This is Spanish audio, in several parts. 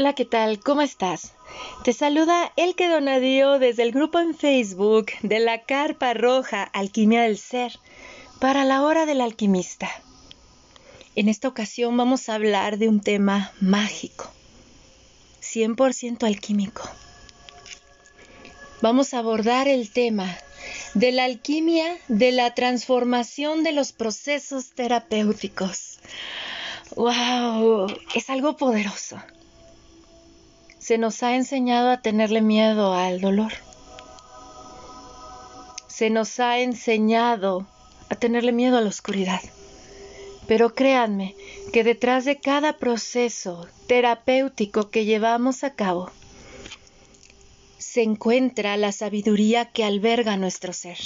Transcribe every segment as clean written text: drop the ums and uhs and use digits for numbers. Hola, ¿qué tal? ¿Cómo estás? Te saluda Elke Donadío desde el grupo en Facebook de La Carpa Roja Alquimia del Ser para la Hora del Alquimista. En esta ocasión vamos a hablar de un tema mágico, 100% alquímico. Vamos a abordar el tema de la alquimia de la transformación de los procesos terapéuticos. ¡Wow! Es algo poderoso. Se nos ha enseñado a tenerle miedo al dolor. Se nos ha enseñado a tenerle miedo a la oscuridad. Pero créanme que detrás de cada proceso terapéutico que llevamos a cabo, se encuentra la sabiduría que alberga nuestro ser.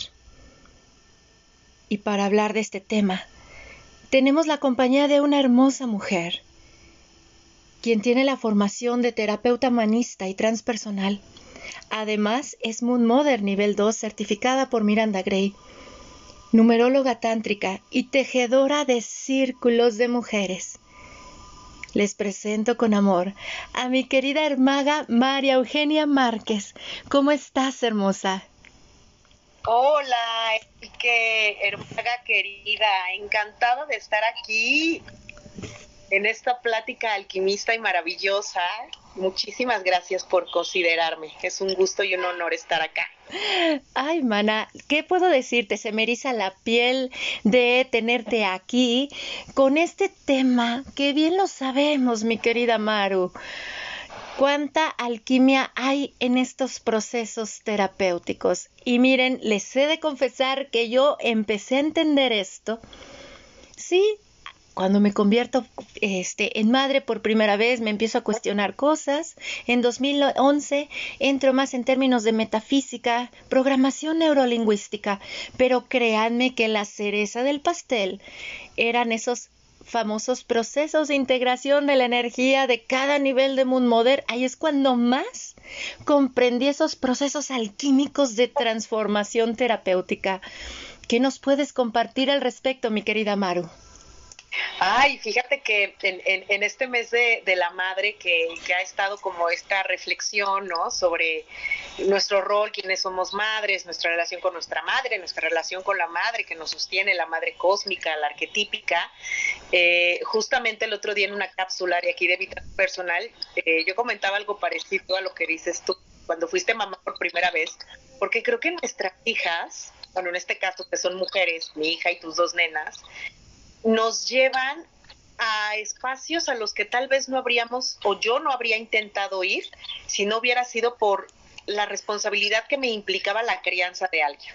Y para hablar de este tema, tenemos la compañía de una hermosa mujer, quien tiene la formación de terapeuta humanista y transpersonal. Además, es Moon Mother nivel 2 certificada por Miranda Gray, numeróloga tántrica y tejedora de círculos de mujeres. Les presento con amor a mi querida hermana María Eugenia Márquez. ¿Cómo estás, hermosa? Hola, qué hermana querida. Encantada de estar aquí en esta plática alquimista y maravillosa. Muchísimas gracias por considerarme. Es un gusto y un honor estar acá. Ay, mana, ¿qué puedo decirte? Se me eriza la piel de tenerte aquí con este tema que bien lo sabemos, mi querida Maru. ¿Cuánta alquimia hay en estos procesos terapéuticos? Y miren, les he de confesar que yo empecé a entender esto, ¿sí?, cuando me convierto en madre por primera vez, me empiezo a cuestionar cosas. En 2011 entro más en términos de metafísica, programación neurolingüística. Pero créanme que la cereza del pastel eran esos famosos procesos de integración de la energía de cada nivel de Moon Mother. Ahí es cuando más comprendí esos procesos alquímicos de transformación terapéutica. ¿Qué nos puedes compartir al respecto, mi querida Maru? Ay, fíjate que en este mes de la madre que ha estado como esta reflexión, ¿no?, sobre nuestro rol, quiénes somos madres, nuestra relación con nuestra madre, nuestra relación con la madre que nos sostiene, la madre cósmica, la arquetípica. Justamente el otro día en una cápsula de aquí de Bitranspersonal, yo comentaba algo parecido a lo que dices tú cuando fuiste mamá por primera vez, porque creo que nuestras hijas, bueno, en este caso que son mujeres, mi hija y tus dos nenas, nos llevan a espacios a los que tal vez no habríamos, o yo no habría intentado ir si no hubiera sido por la responsabilidad que me implicaba la crianza de alguien.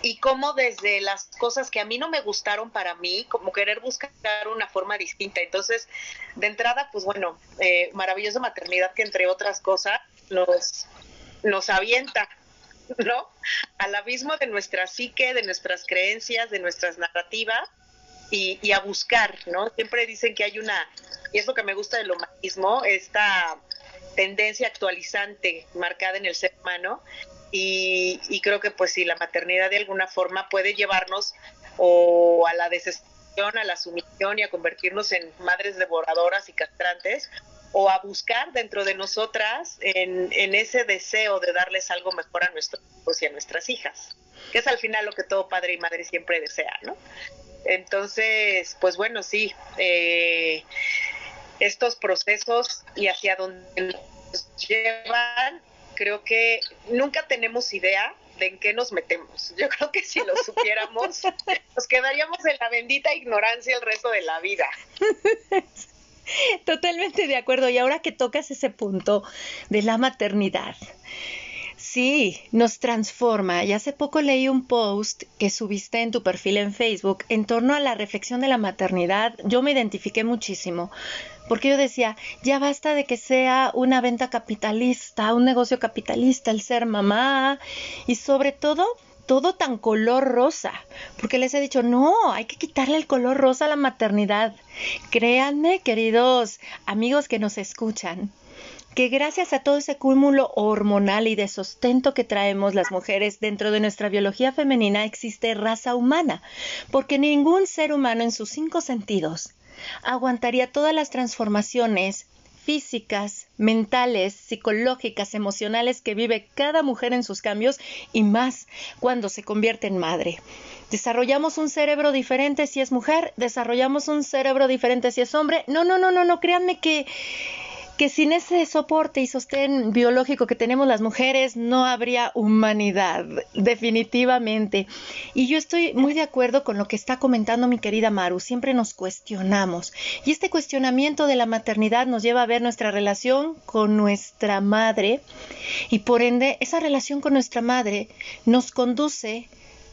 Y como desde las cosas que a mí no me gustaron para mí, como querer buscar una forma distinta. Entonces, de entrada, pues bueno, maravillosa maternidad que entre otras cosas nos avienta, ¿no?, al abismo de nuestra psique, de nuestras creencias, de nuestras narrativas. Y a buscar, ¿no? Siempre dicen que hay una, y es lo que me gusta del humanismo, esta tendencia actualizante marcada en el ser humano, y creo que pues sí, la maternidad de alguna forma puede llevarnos o a la desesperación, a la sumisión y a convertirnos en madres devoradoras y castrantes, o a buscar dentro de nosotras en ese deseo de darles algo mejor a nuestros hijos y a nuestras hijas, que es al final lo que todo padre y madre siempre desea, ¿no? Entonces, pues bueno, sí, estos procesos y hacia dónde nos llevan, creo que nunca tenemos idea de en qué nos metemos. Yo creo que si lo supiéramos, nos quedaríamos en la bendita ignorancia el resto de la vida. Totalmente de acuerdo. Y ahora que tocas ese punto de la maternidad, sí, nos transforma. Y hace poco leí un post que subiste en tu perfil en Facebook en torno a la reflexión de la maternidad. Yo me identifiqué muchísimo, porque yo decía, ya basta de que sea una venta capitalista, un negocio capitalista, el ser mamá, y sobre todo, todo tan color rosa, porque les he dicho, no, hay que quitarle el color rosa a la maternidad. Créanme, queridos amigos que nos escuchan, que gracias a todo ese cúmulo hormonal y de sustento que traemos las mujeres dentro de nuestra biología femenina, existe raza humana, porque ningún ser humano en sus 5 sentidos aguantaría todas las transformaciones físicas, mentales, psicológicas, emocionales que vive cada mujer en sus cambios y más cuando se convierte en madre. Desarrollamos un cerebro diferente si es mujer, desarrollamos un cerebro diferente si es hombre. No, créanme que sin ese soporte y sostén biológico que tenemos las mujeres no habría humanidad, definitivamente. Y yo estoy muy de acuerdo con lo que está comentando mi querida Maru. Siempre nos cuestionamos. Y este cuestionamiento de la maternidad nos lleva a ver nuestra relación con nuestra madre. Y por ende, esa relación con nuestra madre nos conduce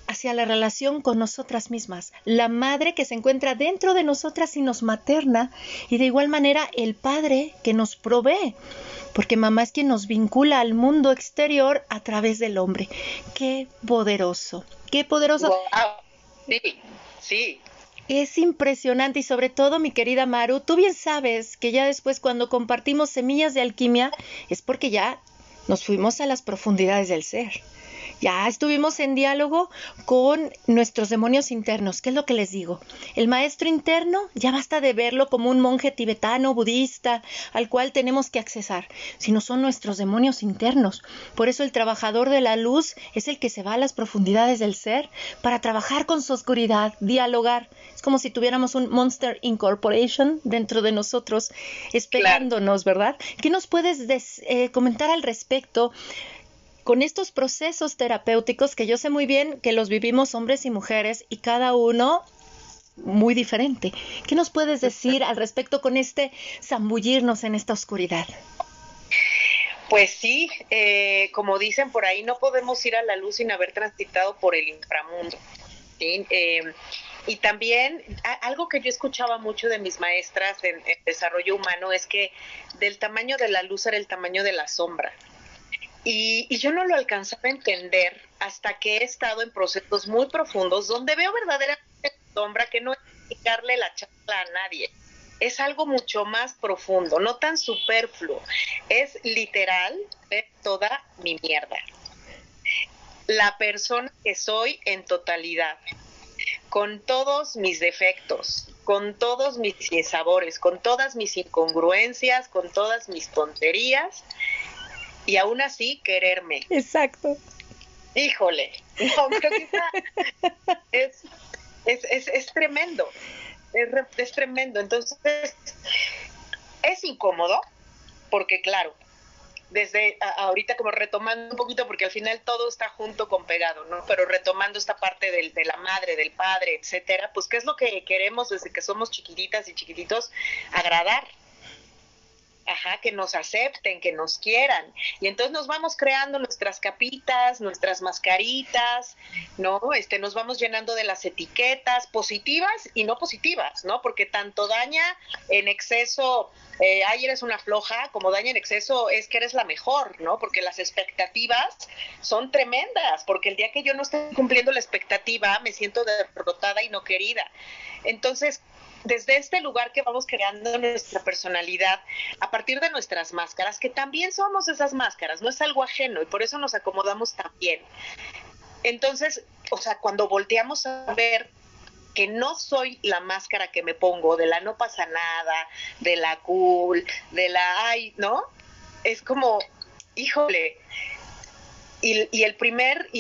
hacia la relación con nosotras mismas, la madre que se encuentra dentro de nosotras y nos materna, y de igual manera el padre que nos provee, porque mamá es quien nos vincula al mundo exterior a través del hombre. ¡Qué poderoso! ¡Qué poderoso! Wow. Sí. Es impresionante y sobre todo, mi querida Maru, tú bien sabes que ya después cuando compartimos Semillas de Alquimia es porque ya nos fuimos a las profundidades del ser. Ya estuvimos en diálogo con nuestros demonios internos. ¿Qué es lo que les digo? El maestro interno ya basta de verlo como un monje tibetano, budista, al cual tenemos que accesar, sino son nuestros demonios internos. Por eso el trabajador de la luz es el que se va a las profundidades del ser para trabajar con su oscuridad, dialogar. Es como si tuviéramos un Monster Incorporation dentro de nosotros, esperándonos, ¿verdad? ¿Qué nos puedes comentar al respecto? Con estos procesos terapéuticos que yo sé muy bien que los vivimos hombres y mujeres y cada uno muy diferente. ¿Qué nos puedes decir al respecto con este zambullirnos en esta oscuridad? Pues sí, como dicen por ahí, no podemos ir a la luz sin haber transitado por el inframundo. ¿Sí? Y también algo que yo escuchaba mucho de mis maestras en desarrollo humano es que del tamaño de la luz era el tamaño de la sombra. Y yo no lo alcanzaba a entender hasta que he estado en procesos muy profundos donde veo verdaderamente sombra, que no es explicarle la charla a nadie. Es algo mucho más profundo, no tan superfluo. Es literal ver toda mi mierda. La persona que soy en totalidad, con todos mis defectos, con todos mis sinsabores, con todas mis incongruencias, con todas mis tonterías, y aún así quererme. Exacto. Híjole, no, creo que está, es tremendo, es tremendo. Entonces, es incómodo, porque claro, desde ahorita como retomando un poquito, porque al final todo está junto con pegado, ¿no? Pero retomando esta parte de la madre, del padre, etcétera, pues ¿qué es lo que queremos desde que somos chiquititas y chiquititos? Agradar. Ajá, que nos acepten, que nos quieran. Y entonces nos vamos creando nuestras capitas, nuestras mascaritas, ¿no? Nos vamos llenando de las etiquetas positivas y no positivas, ¿no? Porque tanto daña en exceso, ay, eres una floja, como daña en exceso es que eres la mejor, ¿no? Porque las expectativas son tremendas, porque el día que yo no esté cumpliendo la expectativa me siento derrotada y no querida. Entonces, desde este lugar que vamos creando nuestra personalidad a partir de nuestras máscaras, que también somos esas máscaras, no es algo ajeno y por eso nos acomodamos también. Entonces, o sea, cuando volteamos a ver que no soy la máscara que me pongo, de la no pasa nada, de la cool, de la ay, ¿no? Es como, híjole. Y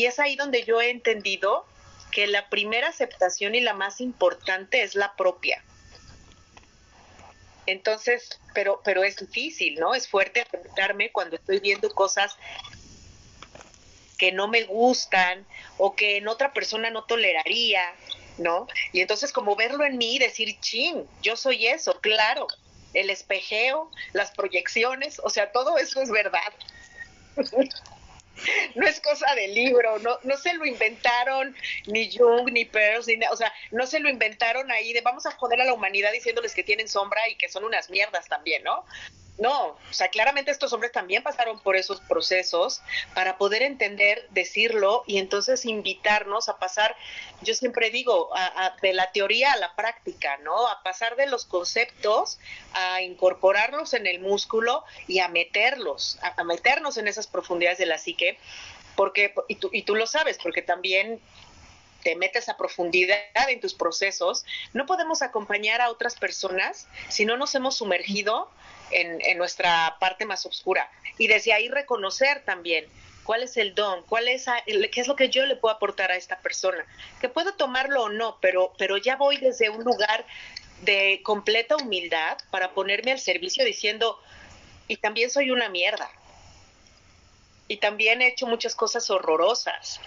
es ahí donde yo he entendido que la primera aceptación y la más importante es la propia. Entonces, pero es difícil, ¿no? Es fuerte aceptarme cuando estoy viendo cosas que no me gustan o que en otra persona no toleraría, ¿no? Y entonces como verlo en mí y decir, chin, yo soy eso, claro, el espejeo, las proyecciones, o sea, todo eso es verdad. No es cosa de libro, no se lo inventaron ni Jung, ni Peirce, o sea, no se lo inventaron ahí de vamos a joder a la humanidad diciéndoles que tienen sombra y que son unas mierdas también, ¿no? No, o sea, claramente estos hombres también pasaron por esos procesos para poder entender, decirlo y entonces invitarnos a pasar, yo siempre digo, de la teoría a la práctica, ¿no? A pasar de los conceptos a incorporarlos en el músculo y a meternos en esas profundidades de la psique, porque, y tú lo sabes, porque también te metes a profundidad en tus procesos. No podemos acompañar a otras personas si no nos hemos sumergido en nuestra parte más oscura. Y desde ahí reconocer también cuál es el don, qué es lo que yo le puedo aportar a esta persona, que puedo tomarlo o no, pero ya voy desde un lugar de completa humildad para ponerme al servicio diciendo, y también soy una mierda, y también he hecho muchas cosas horrorosas,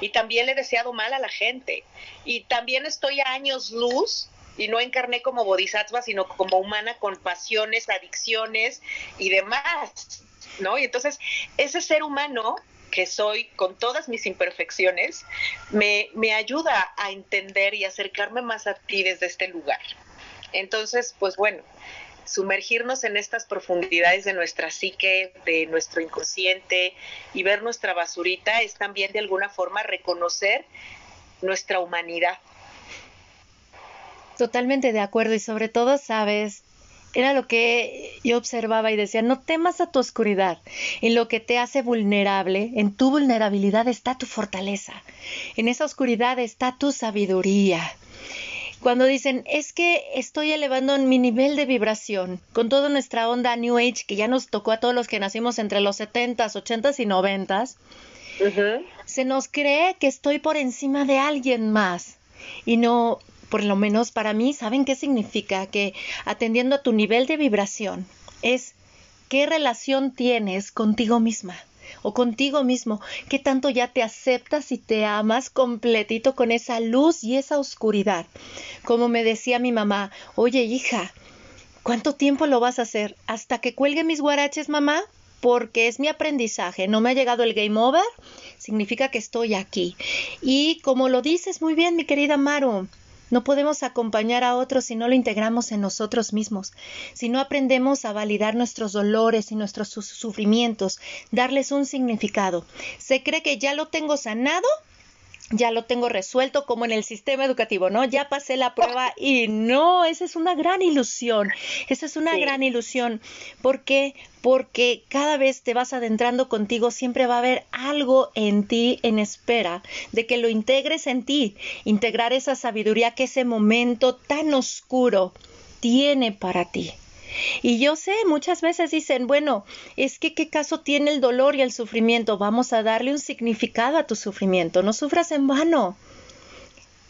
y también le he deseado mal a la gente, y también estoy a años luz, y no encarné como bodhisattva, sino como humana con pasiones, adicciones y demás, ¿no? Y entonces, ese ser humano que soy, con todas mis imperfecciones, me ayuda a entender y acercarme más a ti desde este lugar. Entonces, pues bueno, sumergirnos en estas profundidades de nuestra psique, de nuestro inconsciente, y ver nuestra basurita es también de alguna forma reconocer nuestra humanidad. Totalmente de acuerdo, y sobre todo, sabes, era lo que yo observaba y decía, no temas a tu oscuridad, en lo que te hace vulnerable, en tu vulnerabilidad está tu fortaleza, en esa oscuridad está tu sabiduría. Cuando dicen, es que estoy elevando mi nivel de vibración, con toda nuestra onda New Age, que ya nos tocó a todos los que nacimos entre los 70s, 80s y 90s, se nos cree que estoy por encima de alguien más, y no... Por lo menos para mí, ¿saben qué significa? Que atendiendo a tu nivel de vibración es qué relación tienes contigo misma o contigo mismo, qué tanto ya te aceptas y te amas completito con esa luz y esa oscuridad. Como me decía mi mamá, oye hija, ¿cuánto tiempo lo vas a hacer? ¿Hasta que cuelgue mis guaraches, mamá? Porque es mi aprendizaje, no me ha llegado el game over, significa que estoy aquí. Y como lo dices muy bien, mi querida Maru, no podemos acompañar a otros si no lo integramos en nosotros mismos, si no aprendemos a validar nuestros dolores y nuestros sufrimientos, darles un significado. Se cree que ya lo tengo sanado, ya lo tengo resuelto, como en el sistema educativo, ¿no? Ya pasé la prueba y no, esa es una gran ilusión, esa es una gran ilusión. ¿Por qué? Porque cada vez te vas adentrando contigo, siempre va a haber algo en ti en espera de que lo integres en ti, integrar esa sabiduría que ese momento tan oscuro tiene para ti. Y yo sé, muchas veces dicen, bueno, es que qué caso tiene el dolor y el sufrimiento, vamos a darle un significado a tu sufrimiento, no sufras en vano.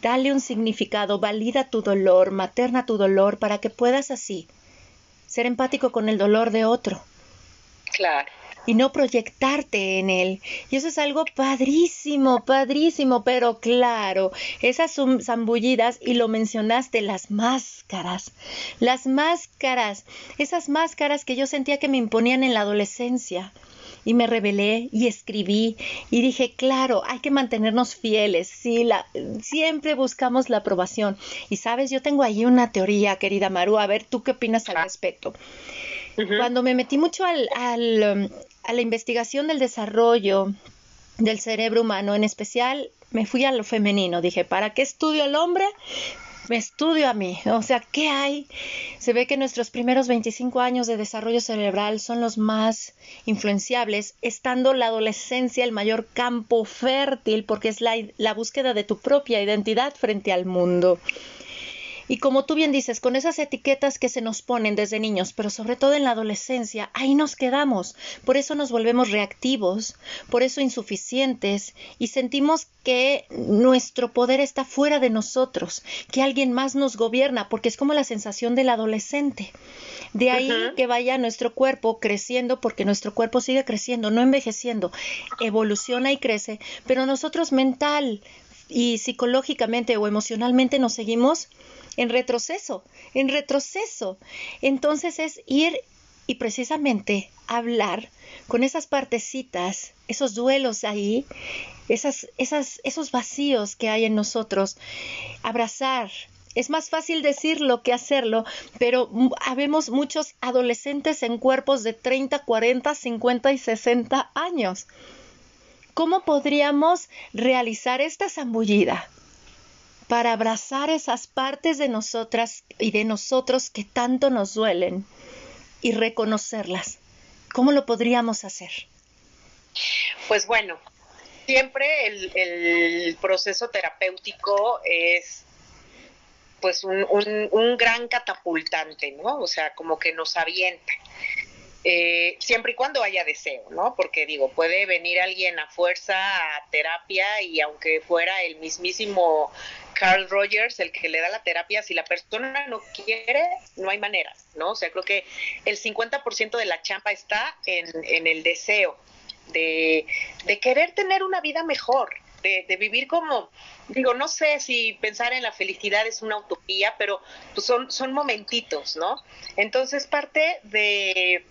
Dale un significado, valida tu dolor, materna tu dolor para que puedas así ser empático con el dolor de otro. Claro. Y no proyectarte en él. Y eso es algo padrísimo, padrísimo, pero claro, esas zambullidas, y lo mencionaste, las máscaras, esas máscaras que yo sentía que me imponían en la adolescencia. Y me rebelé y escribí y dije, claro, hay que mantenernos fieles, sí, siempre buscamos la aprobación. Y sabes, yo tengo ahí una teoría, querida Maru, a ver, ¿tú qué opinas al respecto? Cuando me metí mucho a la investigación del desarrollo del cerebro humano, en especial me fui a lo femenino, dije, ¿para qué estudio al hombre? Me estudio a mí, o sea, ¿qué hay? Se ve que nuestros primeros 25 años de desarrollo cerebral son los más influenciables, estando la adolescencia el mayor campo fértil, porque es la búsqueda de tu propia identidad frente al mundo. Y como tú bien dices, con esas etiquetas que se nos ponen desde niños, pero sobre todo en la adolescencia, ahí nos quedamos. Por eso nos volvemos reactivos, por eso insuficientes, y sentimos que nuestro poder está fuera de nosotros, que alguien más nos gobierna, porque es como la sensación del adolescente. De ahí que vaya nuestro cuerpo creciendo, porque nuestro cuerpo sigue creciendo, no envejeciendo, evoluciona y crece, pero nosotros mental y psicológicamente o emocionalmente nos seguimos en retroceso, en retroceso. Entonces es ir y precisamente hablar con esas partecitas, esos duelos ahí, esos vacíos que hay en nosotros, abrazar. Es más fácil decirlo que hacerlo, pero habemos muchos adolescentes en cuerpos de 30, 40, 50 y 60 años. ¿Cómo podríamos realizar esta zambullida para abrazar esas partes de nosotras y de nosotros que tanto nos duelen y reconocerlas? ¿Cómo lo podríamos hacer? Pues bueno, siempre el proceso terapéutico es pues un gran catapultante, ¿no? O sea, como que nos avienta. siempre y cuando haya deseo, ¿no? Porque digo, puede venir alguien a fuerza a terapia y aunque fuera el mismísimo Carl Rogers el que le da la terapia, si la persona no quiere, no hay manera, ¿no? O sea, creo que el 50% de la chamba está en el deseo de querer tener una vida mejor, de vivir como, digo, no sé si pensar en la felicidad es una utopía, pero pues son momentitos, ¿no? Entonces parte de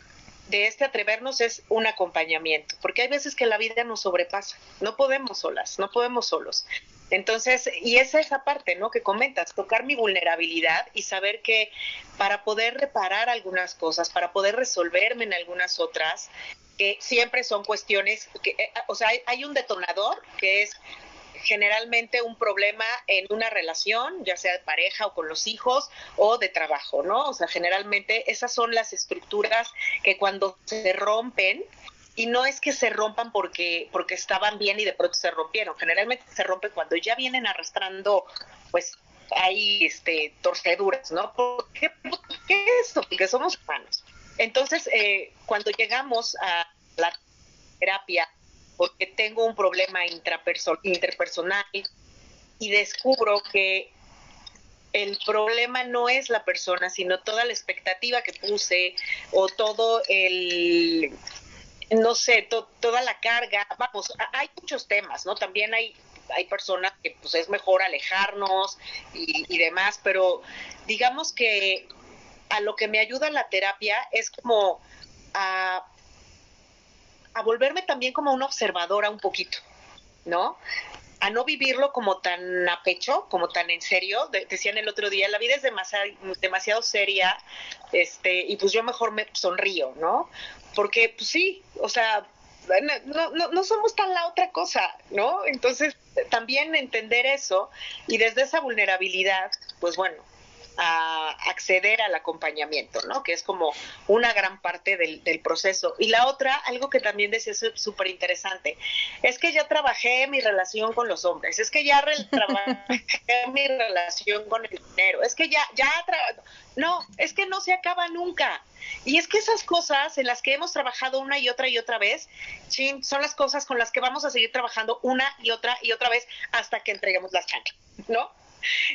este atrevernos es un acompañamiento, porque hay veces que la vida nos sobrepasa, no podemos solas, no podemos solos. Entonces, y es esa parte, ¿no?, que comentas, tocar mi vulnerabilidad y saber que para poder reparar algunas cosas, para poder resolverme en algunas otras, que siempre son cuestiones, que, o sea, hay un detonador que es generalmente un problema en una relación, ya sea de pareja o con los hijos o de trabajo, ¿no? O sea, generalmente esas son las estructuras que cuando se rompen, y no es que se rompan porque estaban bien y de pronto se rompieron, generalmente se rompen cuando ya vienen arrastrando, pues, hay torceduras, ¿no? ¿Por qué eso? Porque somos humanos. Entonces, cuando llegamos a la terapia, porque tengo un problema interpersonal y descubro que el problema no es la persona, sino toda la expectativa que puse o todo el... no sé, toda la carga, vamos, hay muchos temas, ¿no? También hay personas que pues es mejor alejarnos y demás, pero digamos que a lo que me ayuda la terapia es como a volverme también como una observadora un poquito, ¿no? A no vivirlo como tan a pecho, como tan en serio. Decían el otro día, la vida es demasiado seria, y pues yo mejor me sonrío, ¿no? Porque, pues sí, o sea, no somos tan la otra cosa, ¿no? Entonces, también entender eso y desde esa vulnerabilidad, pues bueno, a acceder al acompañamiento, ¿no? Que es como una gran parte del proceso. Y la otra, algo que también decía súper interesante, es que ya trabajé mi relación con los hombres, es que ya trabajé mi relación con el dinero, es que no, es que no se acaba nunca. Y es que esas cosas en las que hemos trabajado una y otra vez, chin, son las cosas con las que vamos a seguir trabajando una y otra vez hasta que entreguemos las chanclas, ¿no?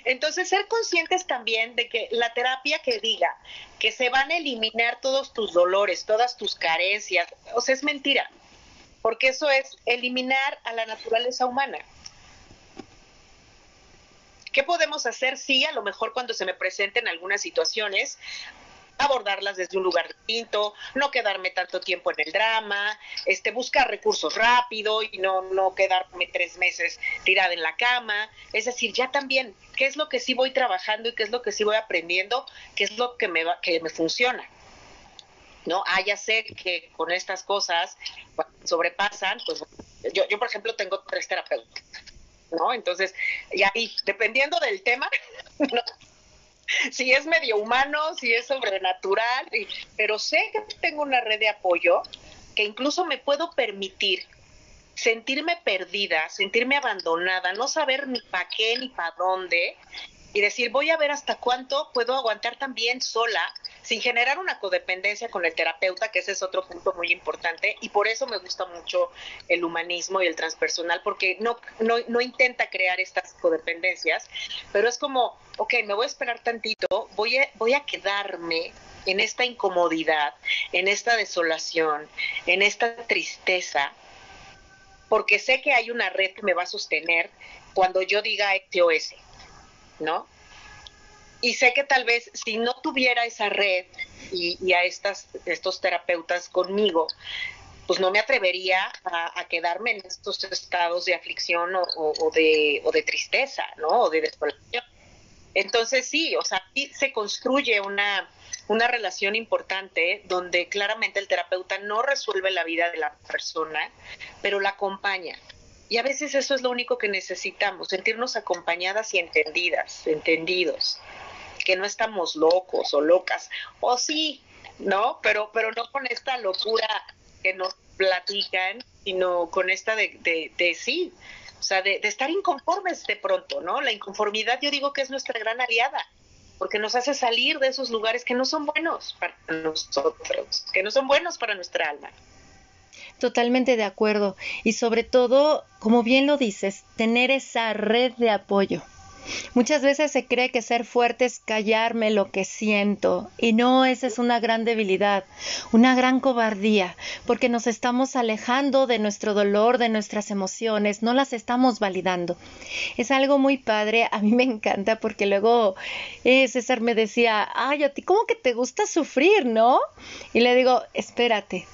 Entonces, ser conscientes también de que la terapia que diga que se van a eliminar todos tus dolores, todas tus carencias, o sea, es mentira, porque eso es eliminar a la naturaleza humana. ¿Qué podemos hacer? Sí, a lo mejor cuando se me presenten algunas situaciones, abordarlas desde un lugar distinto, no quedarme tanto tiempo en el drama, buscar recursos rápido y no quedarme 3 meses tirada en la cama. Es decir, ya también, ¿qué es lo que sí voy trabajando y qué es lo que sí voy aprendiendo? ¿Qué es lo que me funciona? ¿No? Ah, ya sé que con estas cosas sobrepasan, pues yo por ejemplo, tengo 3 terapeutas, ¿no? Entonces, y ahí, dependiendo del tema, ¿no? Si es medio humano, si es sobrenatural, pero sé que tengo una red de apoyo que incluso me puedo permitir sentirme perdida, sentirme abandonada, no saber ni para qué ni para dónde y decir voy a ver hasta cuánto puedo aguantar también sola sin generar una codependencia con el terapeuta, que ese es otro punto muy importante y por eso me gusta mucho el humanismo y el transpersonal, porque no intenta crear estas codependencias, pero es como, ok, me voy a esperar tantito, voy a quedarme en esta incomodidad, en esta desolación, en esta tristeza, porque sé que hay una red que me va a sostener cuando yo diga SOS, ¿no? Y sé que tal vez si no tuviera esa red y a estos terapeutas conmigo, pues no me atrevería a quedarme en estos estados de aflicción o de tristeza, ¿no? O de desolación. Entonces sí, o sea, aquí se construye una relación importante donde claramente el terapeuta no resuelve la vida de la persona, pero la acompaña. Y a veces eso es lo único que necesitamos, sentirnos acompañadas y entendidas, entendidos. Que no estamos locos o locas, o sí, ¿no? Pero no con esta locura que nos platican, sino con esta de sí, o sea, de estar inconformes de pronto, ¿no? La inconformidad yo digo que es nuestra gran aliada, porque nos hace salir de esos lugares que no son buenos para nosotros, que no son buenos para nuestra alma. Totalmente de acuerdo, y sobre todo, como bien lo dices, tener esa red de apoyo. Muchas veces se cree que ser fuerte es callarme lo que siento, y no, esa es una gran debilidad, una gran cobardía, porque nos estamos alejando de nuestro dolor, de nuestras emociones, no las estamos validando. Es algo muy padre, a mí me encanta, porque luego César me decía, ay, a ti como que te gusta sufrir, ¿no? Y le digo, espérate.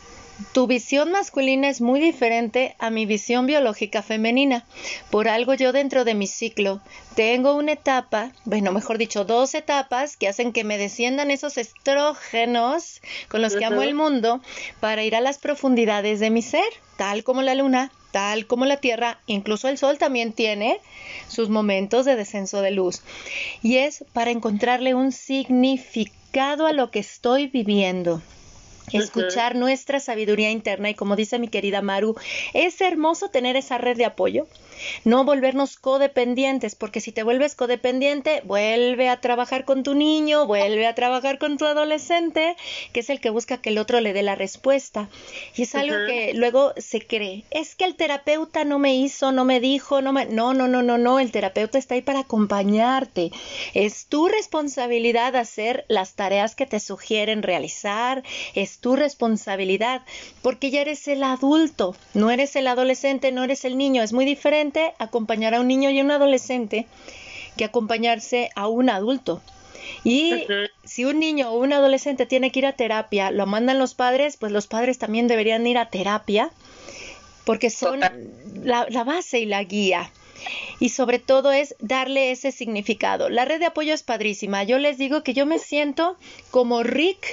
Tu visión masculina es muy diferente a mi visión biológica femenina. Por algo yo dentro de mi ciclo tengo una etapa, bueno, mejor dicho, dos etapas que hacen que me desciendan esos estrógenos con los que amo el mundo para ir a las profundidades de mi ser, tal como la luna, tal como la tierra, incluso el sol también tiene sus momentos de descenso de luz. Y es para encontrarle un significado a lo que estoy viviendo. Escuchar nuestra sabiduría interna y, como dice mi querida Maru, es hermoso tener esa red de apoyo, no volvernos codependientes, porque si te vuelves codependiente, vuelve a trabajar con tu niño, vuelve a trabajar con tu adolescente, que es el que busca que el otro le dé la respuesta. Y es algo que luego se cree, es que el terapeuta no me hizo, no me dijo, no, el terapeuta está ahí para acompañarte. Es tu responsabilidad hacer las tareas que te sugieren realizar, es tu responsabilidad, porque ya eres el adulto, no eres el adolescente, no eres el niño. Es muy diferente acompañar a un niño y a un adolescente que acompañarse a un adulto. Y si un niño o un adolescente tiene que ir a terapia, lo mandan los padres, pues los padres también deberían ir a terapia, porque son la base y la guía. Y sobre todo es darle ese significado. La red de apoyo es padrísima. Yo les digo que yo me siento como Rick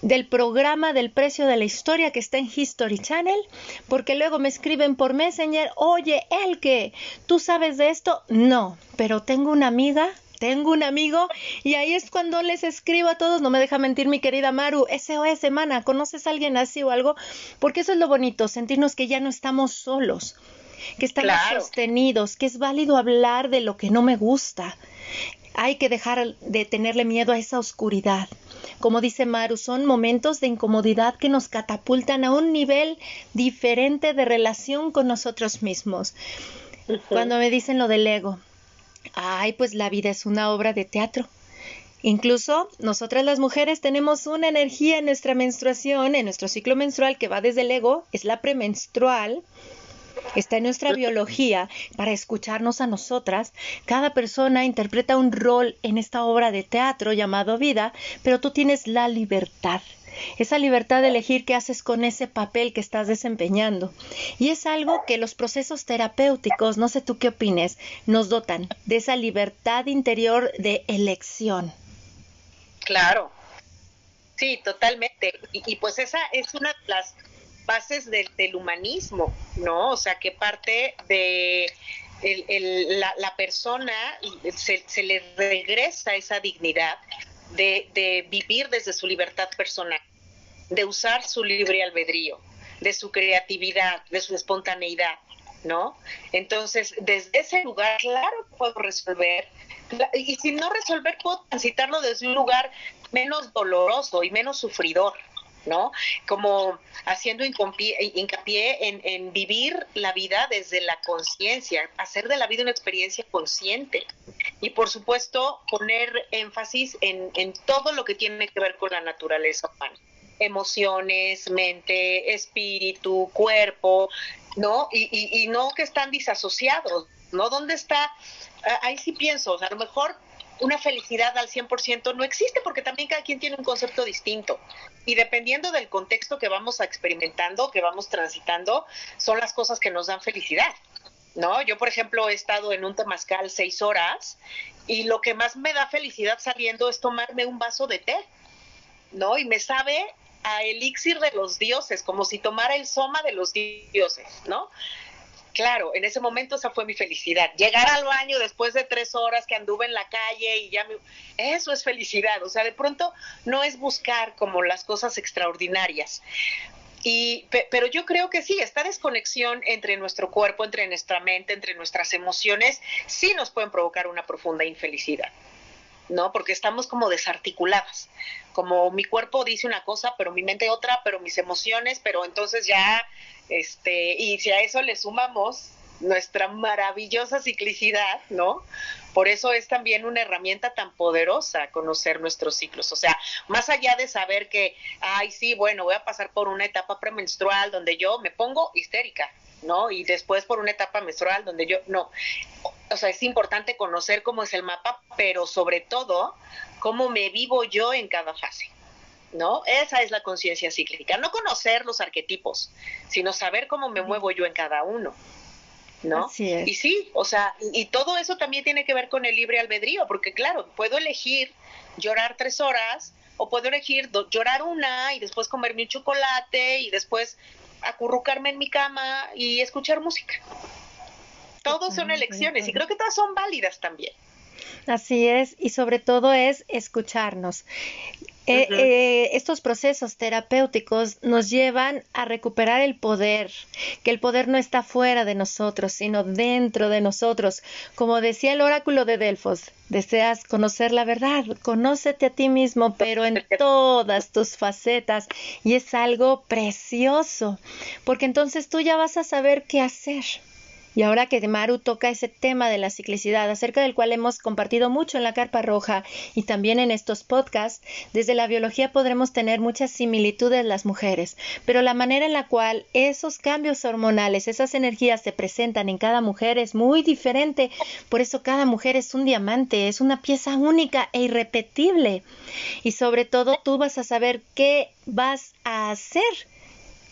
del programa del precio de la historia que está en History Channel, porque luego me escriben por Messenger, oye, Elke, ¿tú sabes de esto? No, pero tengo una amiga, tengo un amigo, y ahí es cuando les escribo a todos, no me deja mentir mi querida Maru, SOS, mana, ¿conoces a alguien así o algo? Porque eso es lo bonito, sentirnos que ya no estamos solos, que estamos sostenidos, que es válido hablar de lo que no me gusta. Hay que dejar de tenerle miedo a esa oscuridad. Como dice Maru, son momentos de incomodidad que nos catapultan a un nivel diferente de relación con nosotros mismos. Cuando me dicen lo del ego, ay, pues la vida es una obra de teatro. Incluso nosotras las mujeres tenemos una energía en nuestra menstruación, en nuestro ciclo menstrual, que va desde el ego, es la premenstrual. Está en nuestra biología para escucharnos a nosotras. Cada persona interpreta un rol en esta obra de teatro llamado vida, pero tú tienes la libertad. Esa libertad de elegir qué haces con ese papel que estás desempeñando. Y es algo que los procesos terapéuticos, no sé tú qué opines, nos dotan de esa libertad interior de elección. Claro. Sí, totalmente. Y pues esa es una de las bases del humanismo, ¿no? O sea, que parte de la persona se le regresa esa dignidad de vivir desde su libertad personal, de usar su libre albedrío, de su creatividad, de su espontaneidad, ¿no? Entonces, desde ese lugar, claro que puedo resolver, y si no resolver, puedo transitarlo desde un lugar menos doloroso y menos sufridor, ¿no? Como haciendo hincapié en vivir la vida desde la conciencia, hacer de la vida una experiencia consciente y, por supuesto, poner énfasis en todo lo que tiene que ver con la naturaleza humana. Emociones, mente, espíritu, cuerpo, ¿no? Y no que están disasociados, ¿no? ¿Dónde está? Ahí sí pienso, o sea, a lo mejor una felicidad al 100% no existe, porque también cada quien tiene un concepto distinto. Y dependiendo del contexto que vamos experimentando, que vamos transitando, son las cosas que nos dan felicidad, ¿no? Yo, por ejemplo, he estado en un temazcal 6 horas y lo que más me da felicidad saliendo es tomarme un vaso de té, ¿no? Y me sabe a elixir de los dioses, como si tomara el soma de los dioses, ¿no? Claro, en ese momento esa fue mi felicidad. Llegar al baño después de 3 horas que anduve en la calle y ya me... Eso es felicidad. O sea, de pronto no es buscar como las cosas extraordinarias. Pero yo creo que sí, esta desconexión entre nuestro cuerpo, entre nuestra mente, entre nuestras emociones, sí nos pueden provocar una profunda infelicidad. ¿no? Porque estamos como desarticuladas, como mi cuerpo dice una cosa, pero mi mente otra, pero mis emociones, pero entonces ya, y si a eso le sumamos nuestra maravillosa ciclicidad, ¿no? Por eso es también una herramienta tan poderosa conocer nuestros ciclos. O sea, más allá de saber que, ay, sí, bueno, voy a pasar por una etapa premenstrual donde yo me pongo histérica, ¿no? Y después por una etapa menstrual donde yo, no. O sea, es importante conocer cómo es el mapa, pero sobre todo, cómo me vivo yo en cada fase, ¿no? Esa es la conciencia cíclica. No conocer los arquetipos, sino saber cómo me muevo yo en cada uno, ¿no? Así es. Y sí, o sea, y todo eso también tiene que ver con el libre albedrío, porque claro, puedo elegir llorar 3 horas, o puedo elegir llorar una, y después comerme un chocolate, y después acurrucarme en mi cama y escuchar música. Todos son elecciones, y creo que todas son válidas también. Así es, y sobre todo es escucharnos. Estos procesos terapéuticos nos llevan a recuperar el poder, que el poder no está fuera de nosotros, sino dentro de nosotros. Como decía el oráculo de Delfos, deseas conocer la verdad, conócete a ti mismo, pero en todas tus facetas, y es algo precioso, porque entonces tú ya vas a saber qué hacer. Y ahora que Maru toca ese tema de la ciclicidad, acerca del cual hemos compartido mucho en La Carpa Roja y también en estos podcasts, desde la biología podremos tener muchas similitudes las mujeres, pero la manera en la cual esos cambios hormonales, esas energías se presentan en cada mujer es muy diferente. Por eso cada mujer es un diamante, es una pieza única e irrepetible. Y sobre todo tú vas a saber qué vas a hacer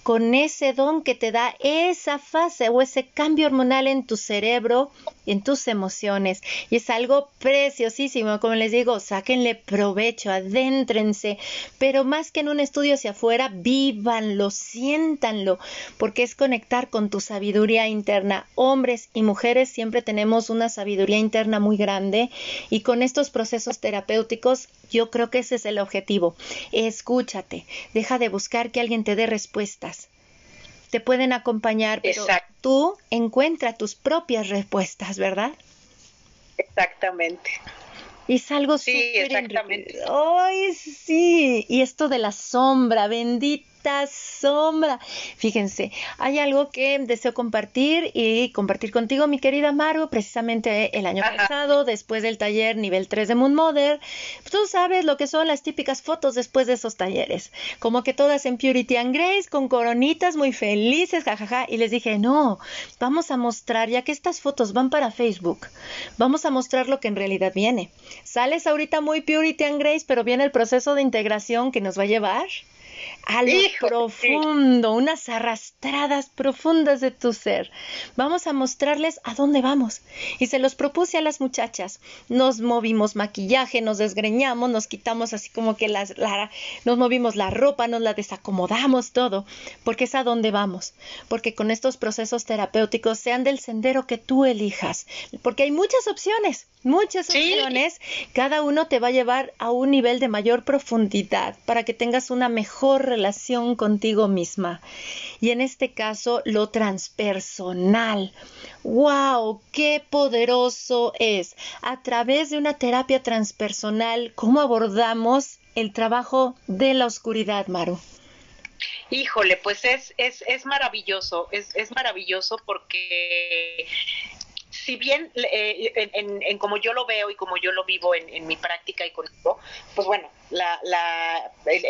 con ese don que te da esa fase o ese cambio hormonal en tu cerebro, en tus emociones. Y es algo preciosísimo, como les digo, sáquenle provecho, adéntrense, pero más que en un estudio hacia afuera, vívanlo, siéntanlo, porque es conectar con tu sabiduría interna. Hombres y mujeres siempre tenemos una sabiduría interna muy grande, y con estos procesos terapéuticos yo creo que ese es el objetivo. Escúchate, deja de buscar que alguien te dé respuestas. Te pueden acompañar, pero exacto, tú encuentra tus propias respuestas, ¿verdad? Exactamente. Y es algo súper... Sí, exactamente. ¡Ay, sí! Y esto de la sombra, bendita sombra. Fíjense, hay algo que deseo compartir y compartir contigo, mi querida Maru, precisamente el año pasado, después del taller nivel 3 de Moon Mother. Tú sabes lo que son las típicas fotos después de esos talleres. Como que todas en Purity and Grace, con coronitas, muy felices, jajaja. Y les dije, no, vamos a mostrar, ya que estas fotos van para Facebook, vamos a mostrar lo que en realidad viene. Sales ahorita muy Purity and Grace, pero viene el proceso de integración que nos va a llevar a lo profundo, unas arrastradas profundas de tu ser. Vamos a mostrarles a dónde vamos. Y se los propuse a las muchachas. Nos movimos maquillaje, nos desgreñamos, nos quitamos así como que nos movimos la ropa, nos la desacomodamos, todo, porque es a dónde vamos. Porque con estos procesos terapéuticos, sean del sendero que tú elijas, porque hay muchas opciones, cada uno te va a llevar a un nivel de mayor profundidad para que tengas una mejor relación contigo misma. Y en este caso, lo transpersonal. ¡Wow! ¡Qué poderoso es! A través de una terapia transpersonal, ¿cómo abordamos el trabajo de la oscuridad, Maru? Híjole, pues es maravilloso. Es maravilloso porque... Si bien en como yo lo veo y como yo lo vivo en mi práctica y conmigo, pues bueno,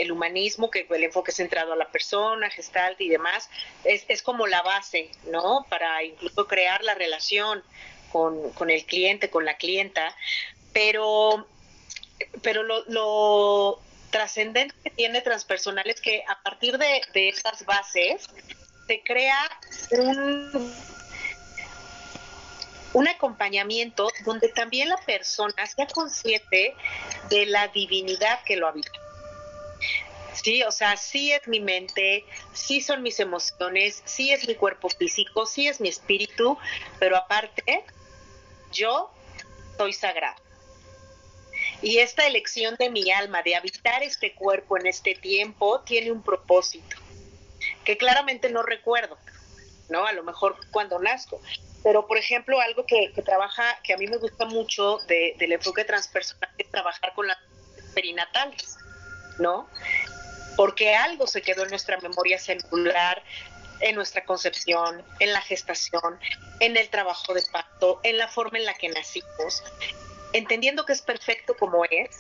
el humanismo, que el enfoque centrado a la persona, Gestalt y demás, es como la base, ¿no? Para incluso crear la relación con el cliente, con la clienta, pero lo trascendente que tiene transpersonal es que a partir de esas bases se crea un acompañamiento donde también la persona sea consciente de la divinidad que lo habita. Sí, o sea, sí es mi mente, sí son mis emociones, sí es mi cuerpo físico, sí es mi espíritu, pero aparte, yo soy sagrado. Y esta elección de mi alma, de habitar este cuerpo en este tiempo, tiene un propósito, que claramente no recuerdo, ¿no? A lo mejor cuando nazco. Pero, por ejemplo, algo que a mí me gusta mucho del enfoque transpersonal es trabajar con las perinatales, ¿no? Porque algo se quedó en nuestra memoria celular, en nuestra concepción, en la gestación, en el trabajo de parto, en la forma en la que nacimos, entendiendo que es perfecto como es,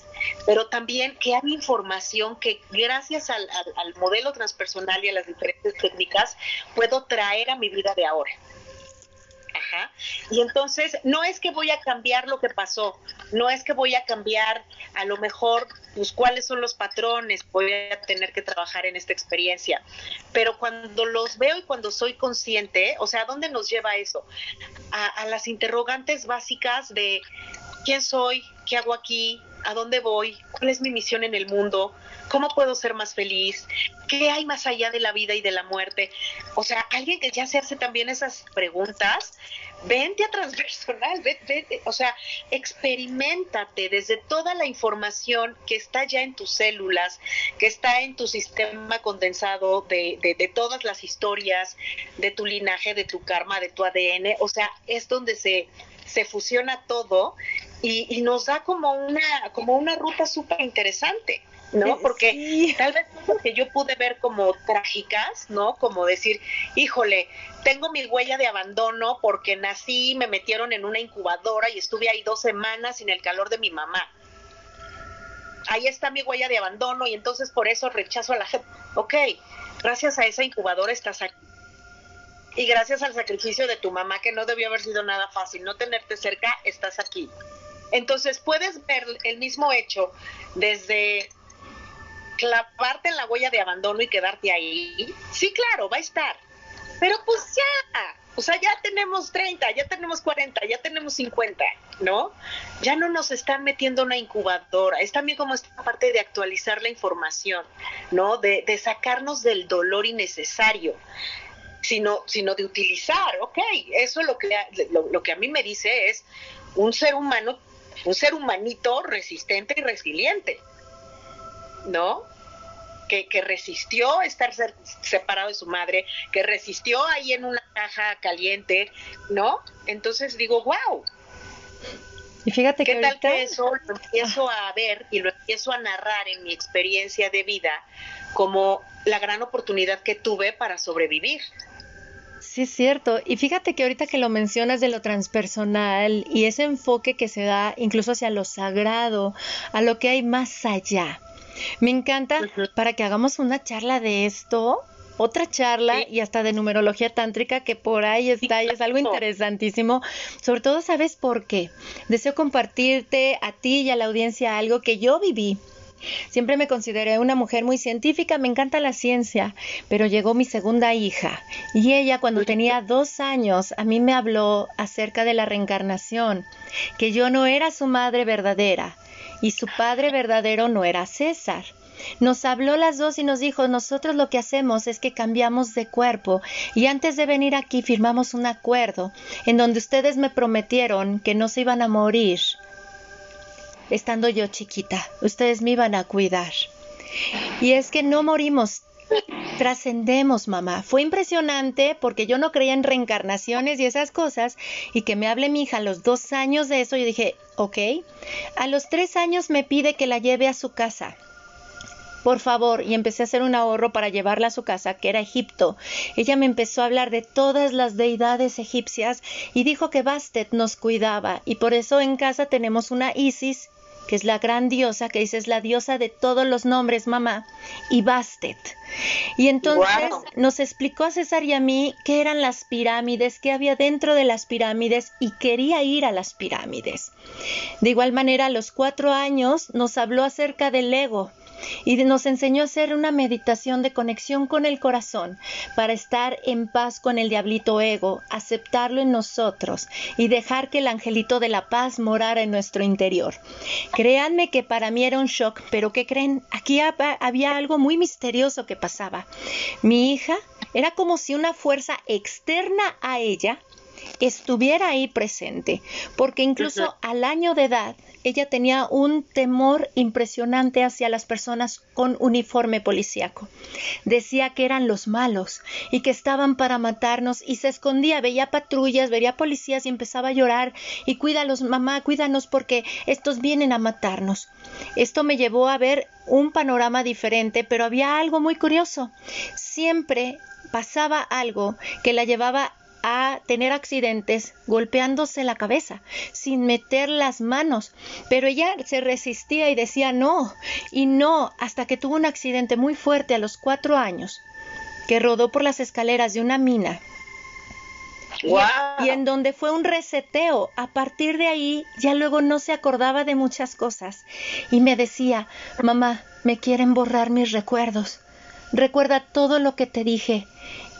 pero también que hay información que gracias al modelo transpersonal y a las diferentes técnicas puedo traer a mi vida de ahora. Ajá. Y entonces no es que voy a cambiar lo que pasó, no es que voy a cambiar a lo mejor pues cuáles son los patrones, voy a tener que trabajar en esta experiencia, pero cuando los veo y cuando soy consciente, o sea, ¿a dónde nos lleva eso? A las interrogantes básicas de ¿quién soy? ¿Qué hago aquí? ¿A dónde voy? ¿Cuál es mi misión en el mundo? ¿Cómo puedo ser más feliz? ¿Qué hay más allá de la vida y de la muerte? O sea, alguien que ya se hace también esas preguntas, vente a Transpersonal, vente, o sea, experiméntate desde toda la información que está ya en tus células, que está en tu sistema condensado de todas las historias, de tu linaje, de tu karma, de tu ADN. O sea, es donde se fusiona todo y nos da como una ruta súper interesante, ¿no? Porque sí, tal vez que yo pude ver como trágicas, ¿no? Como decir, híjole, tengo mi huella de abandono porque nací, me metieron en una incubadora y estuve ahí 2 semanas en el calor de mi mamá. Ahí está mi huella de abandono y entonces por eso rechazo a la gente. Ok, gracias a esa incubadora estás aquí. Y gracias al sacrificio de tu mamá, que no debió haber sido nada fácil, no tenerte cerca, estás aquí. Entonces puedes ver el mismo hecho desde clavarte en la huella de abandono y quedarte ahí. Sí, claro, va a estar. Pero pues ya, o sea, ya tenemos 30, ya tenemos 40, ya tenemos 50, ¿no? Ya no nos están metiendo una incubadora. Es también como esta parte de actualizar la información, ¿no? De sacarnos del dolor innecesario. Sino de utilizar, ok, eso lo que a mí me dice es un ser humanito resistente y resiliente, ¿no? Que resistió estar separado de su madre, que resistió ahí en una caja caliente, ¿no? Entonces digo, wow. Y fíjate que ahorita... ¿Qué tal que eso lo empiezo a ver y lo empiezo a narrar en mi experiencia de vida como la gran oportunidad que tuve para sobrevivir? Sí, es cierto. Y fíjate que ahorita que lo mencionas de lo transpersonal y ese enfoque que se da incluso hacia lo sagrado, a lo que hay más allá. Me encanta para que hagamos una charla de esto, otra charla y hasta de numerología tántrica que por ahí está y es algo interesantísimo. Sobre todo, ¿sabes por qué? Deseo compartirte a ti y a la audiencia algo que yo viví. Siempre me consideré una mujer muy científica, me encanta la ciencia, pero llegó mi segunda hija y ella cuando tenía 2 años a mí me habló acerca de la reencarnación, que yo no era su madre verdadera y su padre verdadero no era César. Nos habló las dos y nos dijo, nosotros lo que hacemos es que cambiamos de cuerpo y antes de venir aquí firmamos un acuerdo en donde ustedes me prometieron que no se iban a morir. Estando yo chiquita, ustedes me iban a cuidar. Y es que no morimos, trascendemos, mamá. Fue impresionante porque yo no creía en reencarnaciones y esas cosas, y que me hable mi hija a los 2 años de eso, yo dije, ok. A los 3 años me pide que la lleve a su casa. Por favor, y empecé a hacer un ahorro para llevarla a su casa, que era Egipto. Ella me empezó a hablar de todas las deidades egipcias y dijo que Bastet nos cuidaba, y por eso en casa tenemos una Isis, que es la gran diosa, que dice es la diosa de todos los nombres, mamá, y Bastet. Y entonces nos explicó a César y a mí qué eran las pirámides, qué había dentro de las pirámides, y quería ir a las pirámides. De igual manera, a los 4 años nos habló acerca del ego, y nos enseñó a hacer una meditación de conexión con el corazón para estar en paz con el diablito ego, aceptarlo en nosotros y dejar que el angelito de la paz morara en nuestro interior. Créanme que para mí era un shock, pero ¿qué creen? Aquí había algo muy misterioso que pasaba. Mi hija era como si una fuerza externa a ella estuviera ahí presente, porque incluso al año de edad ella tenía un temor impresionante hacia las personas con uniforme policíaco. Decía que eran los malos y que estaban para matarnos y se escondía, veía patrullas, veía policías y empezaba a llorar y cuídalos, mamá, cuídanos porque estos vienen a matarnos. Esto me llevó a ver un panorama diferente, pero había algo muy curioso. Siempre pasaba algo que la llevaba a tener accidentes golpeándose la cabeza, sin meter las manos, pero ella se resistía y decía no, y no, hasta que tuvo un accidente muy fuerte a los 4 años, que rodó por las escaleras de una mina. Wow. Y en donde fue un reseteo. A partir de ahí, ya luego no se acordaba de muchas cosas, y me decía, mamá, me quieren borrar mis recuerdos, recuerda todo lo que te dije,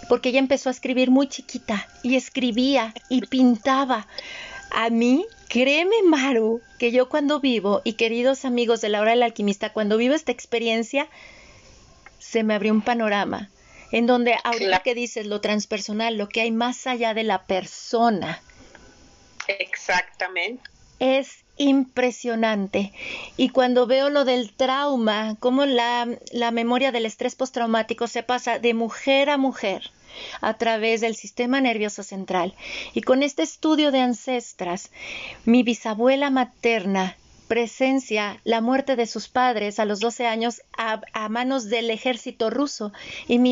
porque ella empezó a escribir muy chiquita y escribía y pintaba. A mí, créeme, Maru, que yo cuando vivo, y queridos amigos de la Hora del Alquimista, cuando vivo esta experiencia, se me abrió un panorama en donde ahorita que dices lo transpersonal, lo que hay más allá de la persona. Exactamente. Es impresionante. Y cuando veo lo del trauma, cómo la memoria del estrés postraumático se pasa de mujer a mujer a través del sistema nervioso central. Y con este estudio de ancestras, mi bisabuela materna presencia la muerte de sus padres a los 12 años a manos del ejército ruso, y mi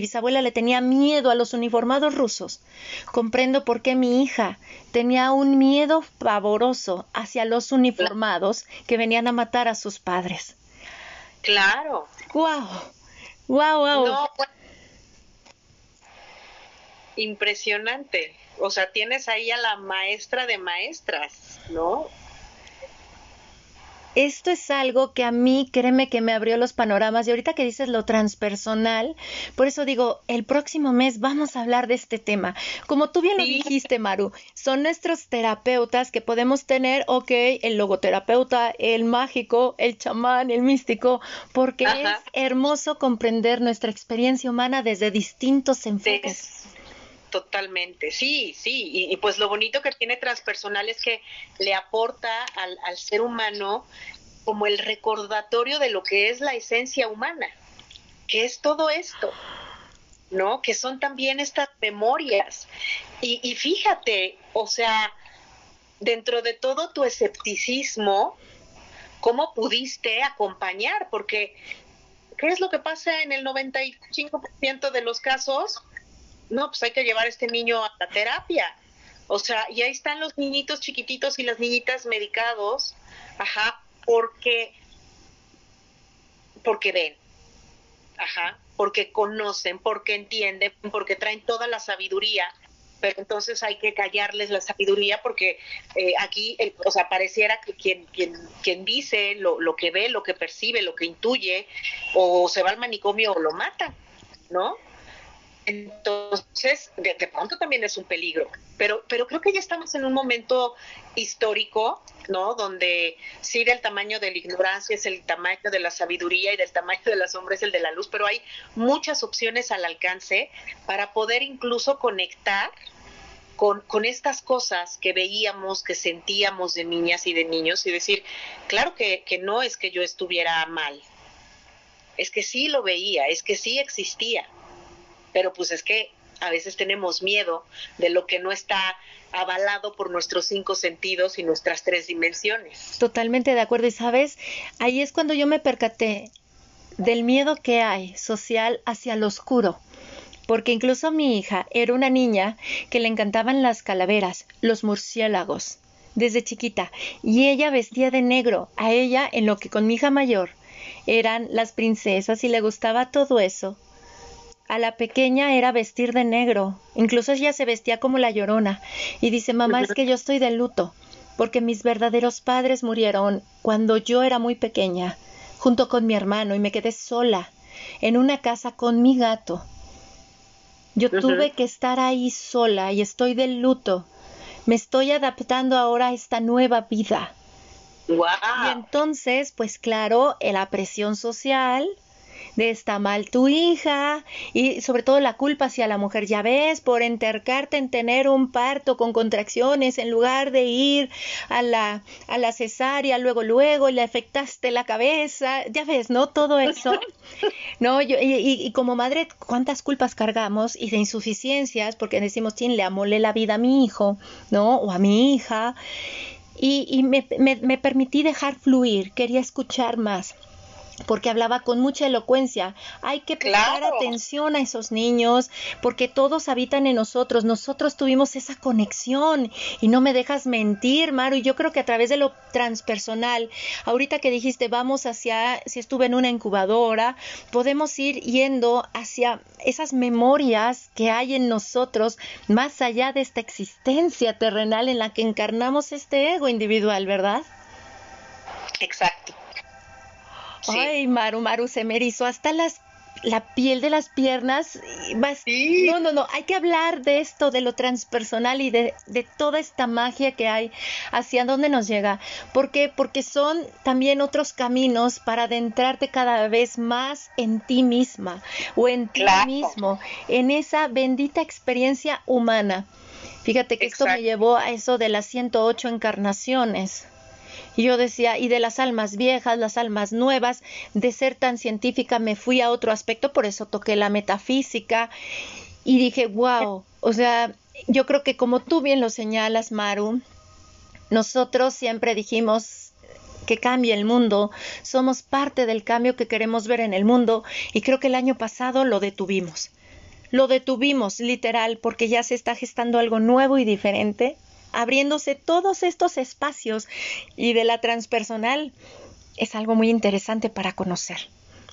bisabuela le tenía miedo a los uniformados rusos. Comprendo por qué mi hija tenía un miedo pavoroso hacia los uniformados que venían a matar a sus padres. Claro. Wow. Wow, wow. No, pues, impresionante. O sea, tienes ahí a la maestra de maestras, ¿no? Esto es algo que a mí, créeme, que me abrió los panoramas. Y ahorita que dices lo transpersonal, por eso digo, el próximo mes vamos a hablar de este tema. Como tú bien lo dijiste, Maru, son nuestros terapeutas que podemos tener, ok, el logoterapeuta, el mágico, el chamán, el místico, porque es hermoso comprender nuestra experiencia humana desde distintos enfoques. Sí. Totalmente, sí, sí, y pues lo bonito que tiene transpersonal es que le aporta al ser humano como el recordatorio de lo que es la esencia humana, que es todo esto, ¿no? Que son también estas memorias. Y fíjate, o sea, dentro de todo tu escepticismo, ¿cómo pudiste acompañar? Porque, ¿qué es lo que pasa en el 95% de los casos? No, pues hay que llevar a este niño a la terapia. O sea, y ahí están los niñitos chiquititos y las niñitas medicados, porque ven, porque conocen, porque entienden, porque traen toda la sabiduría, pero entonces hay que callarles la sabiduría porque aquí, o sea, pareciera que quien dice lo que ve, lo que percibe, lo que intuye, o se va al manicomio o lo matan, ¿no? Entonces, de pronto también es un peligro, pero creo que ya estamos en un momento histórico, ¿no? Donde sí, del tamaño de la ignorancia es el tamaño de la sabiduría y del tamaño de las sombras el de la luz, pero hay muchas opciones al alcance para poder incluso conectar con estas cosas que veíamos, que sentíamos de niñas y de niños y decir, claro que no es que yo estuviera mal, es que sí lo veía, es que sí existía. Pero pues es que a veces tenemos miedo de lo que no está avalado por nuestros 5 sentidos y nuestras 3 dimensiones. Totalmente de acuerdo. Y sabes, ahí es cuando yo me percaté del miedo que hay social hacia lo oscuro. Porque incluso mi hija era una niña que le encantaban las calaveras, los murciélagos, desde chiquita. Y ella vestía de negro. A ella, en lo que con mi hija mayor, eran las princesas y le gustaba todo eso. A la pequeña era vestir de negro, incluso ella se vestía como la Llorona, y dice, mamá, es que yo estoy de luto, porque mis verdaderos padres murieron cuando yo era muy pequeña, junto con mi hermano, y me quedé sola, en una casa con mi gato. Yo tuve que estar ahí sola, y estoy de luto, me estoy adaptando ahora a esta nueva vida. Wow. Y entonces, pues claro, la presión social de está mal tu hija, y sobre todo la culpa hacia la mujer. Ya ves, por entercarte en tener un parto con contracciones en lugar de ir a la cesárea luego, le afectaste la cabeza, ya ves, ¿no? Todo eso. No, y como madre, ¿cuántas culpas cargamos y de insuficiencias? Porque decimos, le amolé la vida a mi hijo, ¿no? O a mi hija. Y me permití dejar fluir, quería escuchar más, porque hablaba con mucha elocuencia. Hay que prestar atención a esos niños, porque todos habitan en nosotros. Nosotros tuvimos esa conexión, y no me dejas mentir, Maru. Yo creo que a través de lo transpersonal, ahorita que dijiste, vamos hacia, si estuve en una incubadora, podemos ir yendo hacia esas memorias que hay en nosotros, más allá de esta existencia terrenal en la que encarnamos este ego individual, ¿verdad? Exacto. Sí. Ay, Maru, se me erizó hasta la piel de las piernas. Sí. No, hay que hablar de esto, de lo transpersonal y de toda esta magia que hay, hacia dónde nos llega. ¿Por qué? Porque son también otros caminos para adentrarte cada vez más en ti misma o en ti mismo, en esa bendita experiencia humana. Fíjate que esto me llevó a eso de las 108 encarnaciones. Y yo decía, y de las almas viejas, las almas nuevas, de ser tan científica me fui a otro aspecto, por eso toqué la metafísica y dije, wow, o sea, yo creo que como tú bien lo señalas, Maru, nosotros siempre dijimos que cambie el mundo, somos parte del cambio que queremos ver en el mundo, y creo que el año pasado lo detuvimos. Lo detuvimos, literal, porque ya se está gestando algo nuevo y diferente, abriéndose todos estos espacios, y de la transpersonal es algo muy interesante para conocer.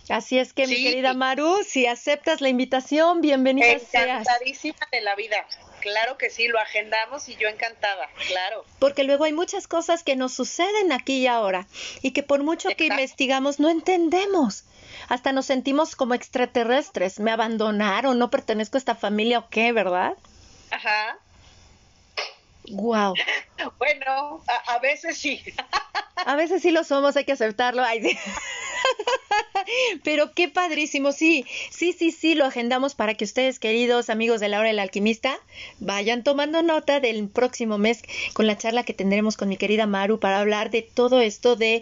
Así es que, mi querida Maru, si aceptas la invitación, bienvenida seas. Encantadísima de la vida. Claro que sí, lo agendamos y yo encantada, claro. Porque luego hay muchas cosas que nos suceden aquí y ahora, y que por mucho que investigamos no entendemos. Hasta nos sentimos como extraterrestres. ¿Me abandonaron? ¿No pertenezco a esta familia o qué, verdad? Ajá. Wow. Bueno, a veces sí. A veces sí lo somos, hay que aceptarlo. Ay, sí. Pero qué padrísimo, sí, lo agendamos para que ustedes, queridos amigos de la Hora del Alquimista, vayan tomando nota del próximo mes con la charla que tendremos con mi querida Maru para hablar de todo esto de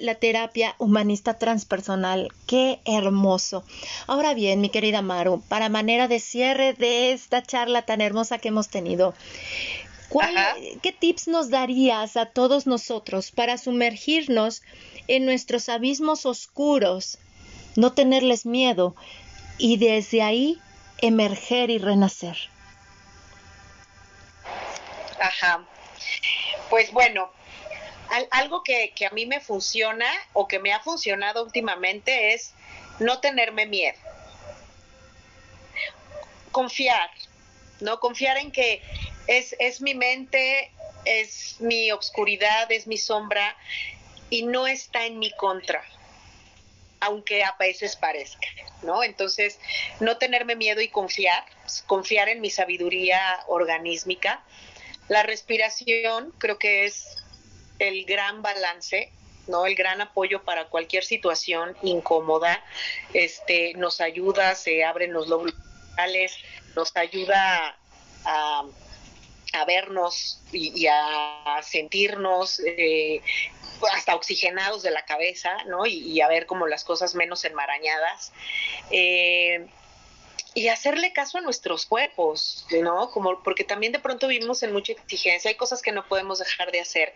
la terapia humanista transpersonal. ¡Qué hermoso! Ahora bien, mi querida Maru, para manera de cierre de esta charla tan hermosa que hemos tenido, ¿qué tips nos darías a todos nosotros para sumergirnos en nuestros abismos oscuros, no tenerles miedo y desde ahí emerger y renacer? Ajá. Pues bueno, algo que a mí me funciona o que me ha funcionado últimamente es no tenerme miedo. Confiar, ¿no? Confiar en que es mi mente, es mi oscuridad, es mi sombra, y no está en mi contra, aunque a veces parezca, ¿no? Entonces, no tenerme miedo y confiar en mi sabiduría organísmica. La respiración creo que es el gran balance, ¿no? El gran apoyo para cualquier situación incómoda. Nos ayuda, se abren los lóbulos frontales, nos ayuda a vernos y a sentirnos hasta oxigenados de la cabeza, ¿no? Y a ver como las cosas menos enmarañadas. Y hacerle caso a nuestros cuerpos, ¿no? Porque también de pronto vivimos en mucha exigencia, hay cosas que no podemos dejar de hacer,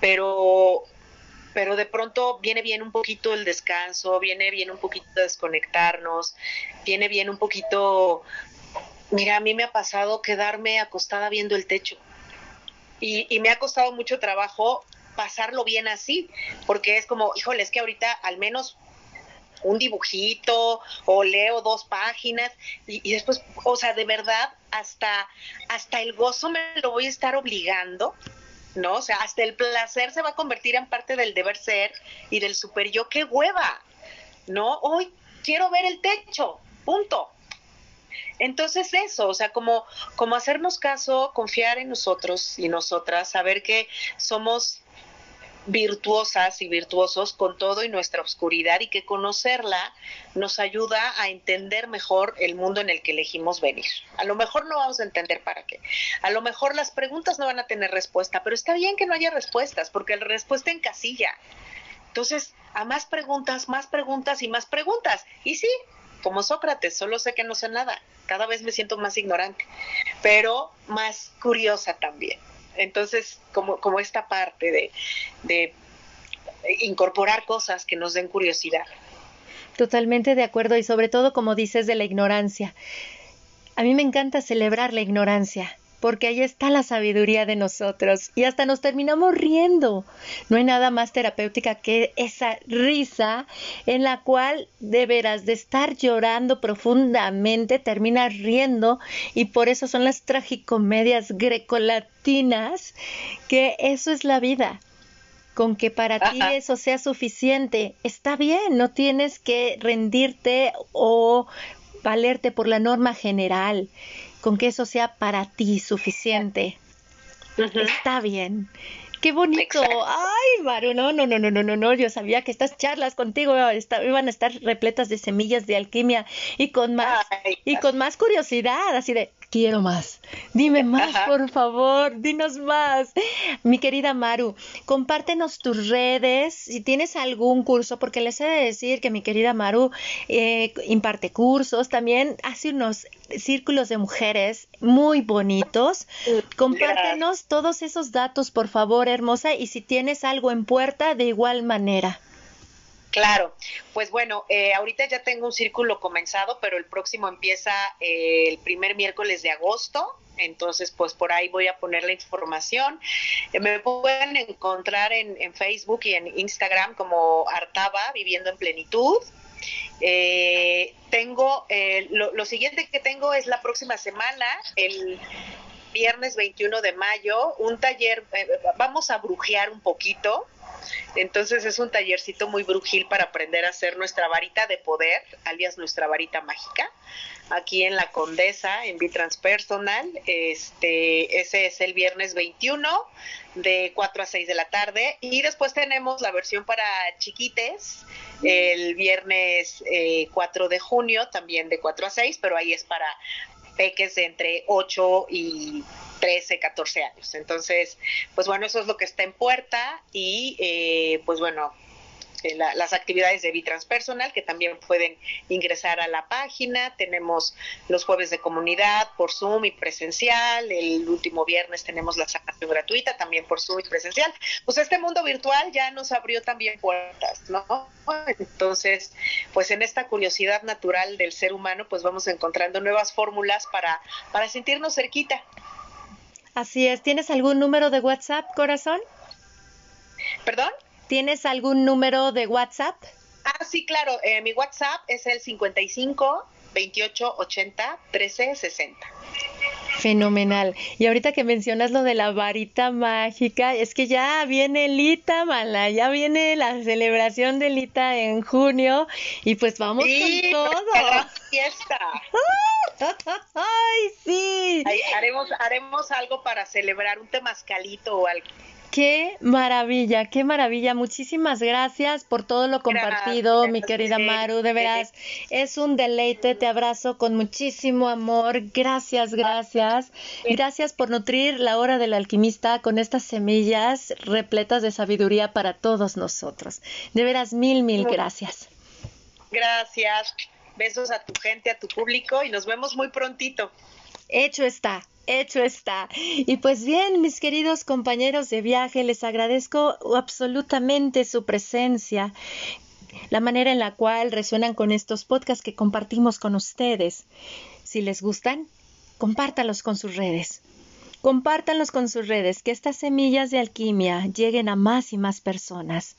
pero de pronto viene bien un poquito el descanso, viene bien un poquito desconectarnos, viene bien un poquito... Mira, a mí me ha pasado quedarme acostada viendo el techo, y me ha costado mucho trabajo pasarlo bien así, porque es como, híjole, es que ahorita al menos un dibujito o leo 2 páginas y después, o sea, de verdad, hasta el gozo me lo voy a estar obligando, ¿no? O sea, hasta el placer se va a convertir en parte del deber ser y del super yo. ¡Qué hueva! ¿No? Hoy quiero ver el techo, punto. Entonces eso, o sea, como hacernos caso, confiar en nosotros y nosotras, saber que somos virtuosas y virtuosos con todo y nuestra oscuridad, y que conocerla nos ayuda a entender mejor el mundo en el que elegimos venir. A lo mejor no vamos a entender para qué. A lo mejor las preguntas no van a tener respuesta, pero está bien que no haya respuestas, porque la respuesta encasilla. Entonces, a más preguntas y más preguntas. Y sí, como Sócrates, solo sé que no sé nada. Cada vez me siento más ignorante, pero más curiosa también. Entonces, como esta parte de incorporar cosas que nos den curiosidad. Totalmente de acuerdo, y sobre todo, como dices, de la ignorancia. A mí me encanta celebrar la ignorancia, porque ahí está la sabiduría de nosotros, y hasta nos terminamos riendo. No hay nada más terapéutica que esa risa en la cual, de veras, de estar llorando profundamente, terminas riendo, y por eso son las tragicomedias grecolatinas, que eso es la vida. Con que para ti eso sea suficiente, está bien, no tienes que rendirte o valerte por la norma general. Con que eso sea para ti suficiente. Uh-huh. Está bien. ¡Qué bonito! Exacto. ¡Ay, Maru! No. Yo sabía que estas charlas contigo iban a estar repletas de semillas de alquimia y con más curiosidad, así de, quiero más. Dime más, por favor, dinos más. Mi querida Maru, compártenos tus redes, si tienes algún curso, porque les he de decir que mi querida Maru imparte cursos, también hace unos círculos de mujeres muy bonitos. Compártenos todos esos datos, por favor, hermosa, y si tienes algo en puerta, de igual manera. Claro, pues bueno, ahorita ya tengo un círculo comenzado, pero el próximo empieza el primer miércoles de agosto, entonces pues por ahí voy a poner la información. Me pueden encontrar en Facebook y en Instagram como Artaba Viviendo en Plenitud. Tengo lo siguiente que tengo es la próxima semana, el viernes 21 de mayo, un taller, vamos a brujear un poquito. Entonces es un tallercito muy brujil para aprender a hacer nuestra varita de poder, alias nuestra varita mágica, aquí en La Condesa, en Bitranspersonal. Ese es el viernes 21 de 4 a 6 de la tarde, y después tenemos la versión para chiquites el viernes 4 de junio, también de 4 a 6, pero ahí es para peques de entre 8 y 13, 14 años. Entonces, pues bueno, eso es lo que está en puerta, y pues bueno, las actividades de Bitranspersonal, que también pueden ingresar a la página. Tenemos los jueves de comunidad por Zoom y presencial, el último viernes tenemos la sanación gratuita también por Zoom y presencial. Pues este mundo virtual ya nos abrió también puertas, ¿no? Entonces, pues en esta curiosidad natural del ser humano, pues vamos encontrando nuevas fórmulas para sentirnos cerquita. Así es. ¿Tienes algún número de WhatsApp, corazón? ¿Perdón? ¿Tienes algún número de WhatsApp? Ah, sí, claro. Mi WhatsApp es el 55 28 80 13 60. Fenomenal. Y ahorita que mencionas lo de la varita mágica, es que ya viene Lita, Mala, ya viene la celebración de Lita en junio, y pues vamos con todo. Fiesta. ¡Ay, sí! Ahí haremos algo para celebrar, un temazcalito o algo. ¡Qué maravilla! ¡Qué maravilla! Muchísimas gracias por todo lo compartido, gracias, mi querida Maru. De veras, es un deleite. Te abrazo con muchísimo amor. Gracias, gracias. Gracias por nutrir la Hora del Alquimista con estas semillas repletas de sabiduría para todos nosotros. De veras, mil gracias. Gracias. Besos a tu gente, a tu público, y nos vemos muy prontito. Hecho está. Hecho está. Y pues bien, mis queridos compañeros de viaje, les agradezco absolutamente su presencia, la manera en la cual resuenan con estos podcasts que compartimos con ustedes. Si les gustan, compártanlos con sus redes. Compártanlos con sus redes, que estas semillas de alquimia lleguen a más y más personas.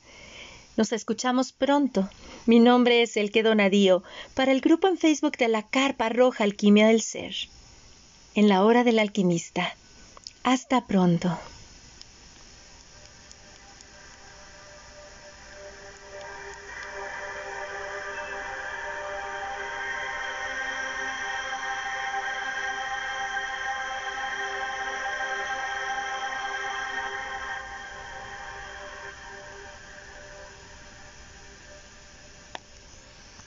Nos escuchamos pronto. Mi nombre es Elke Donadío, para el grupo en Facebook de La Carpa Roja Alquimia del Ser. En la Hora del Alquimista. Hasta pronto.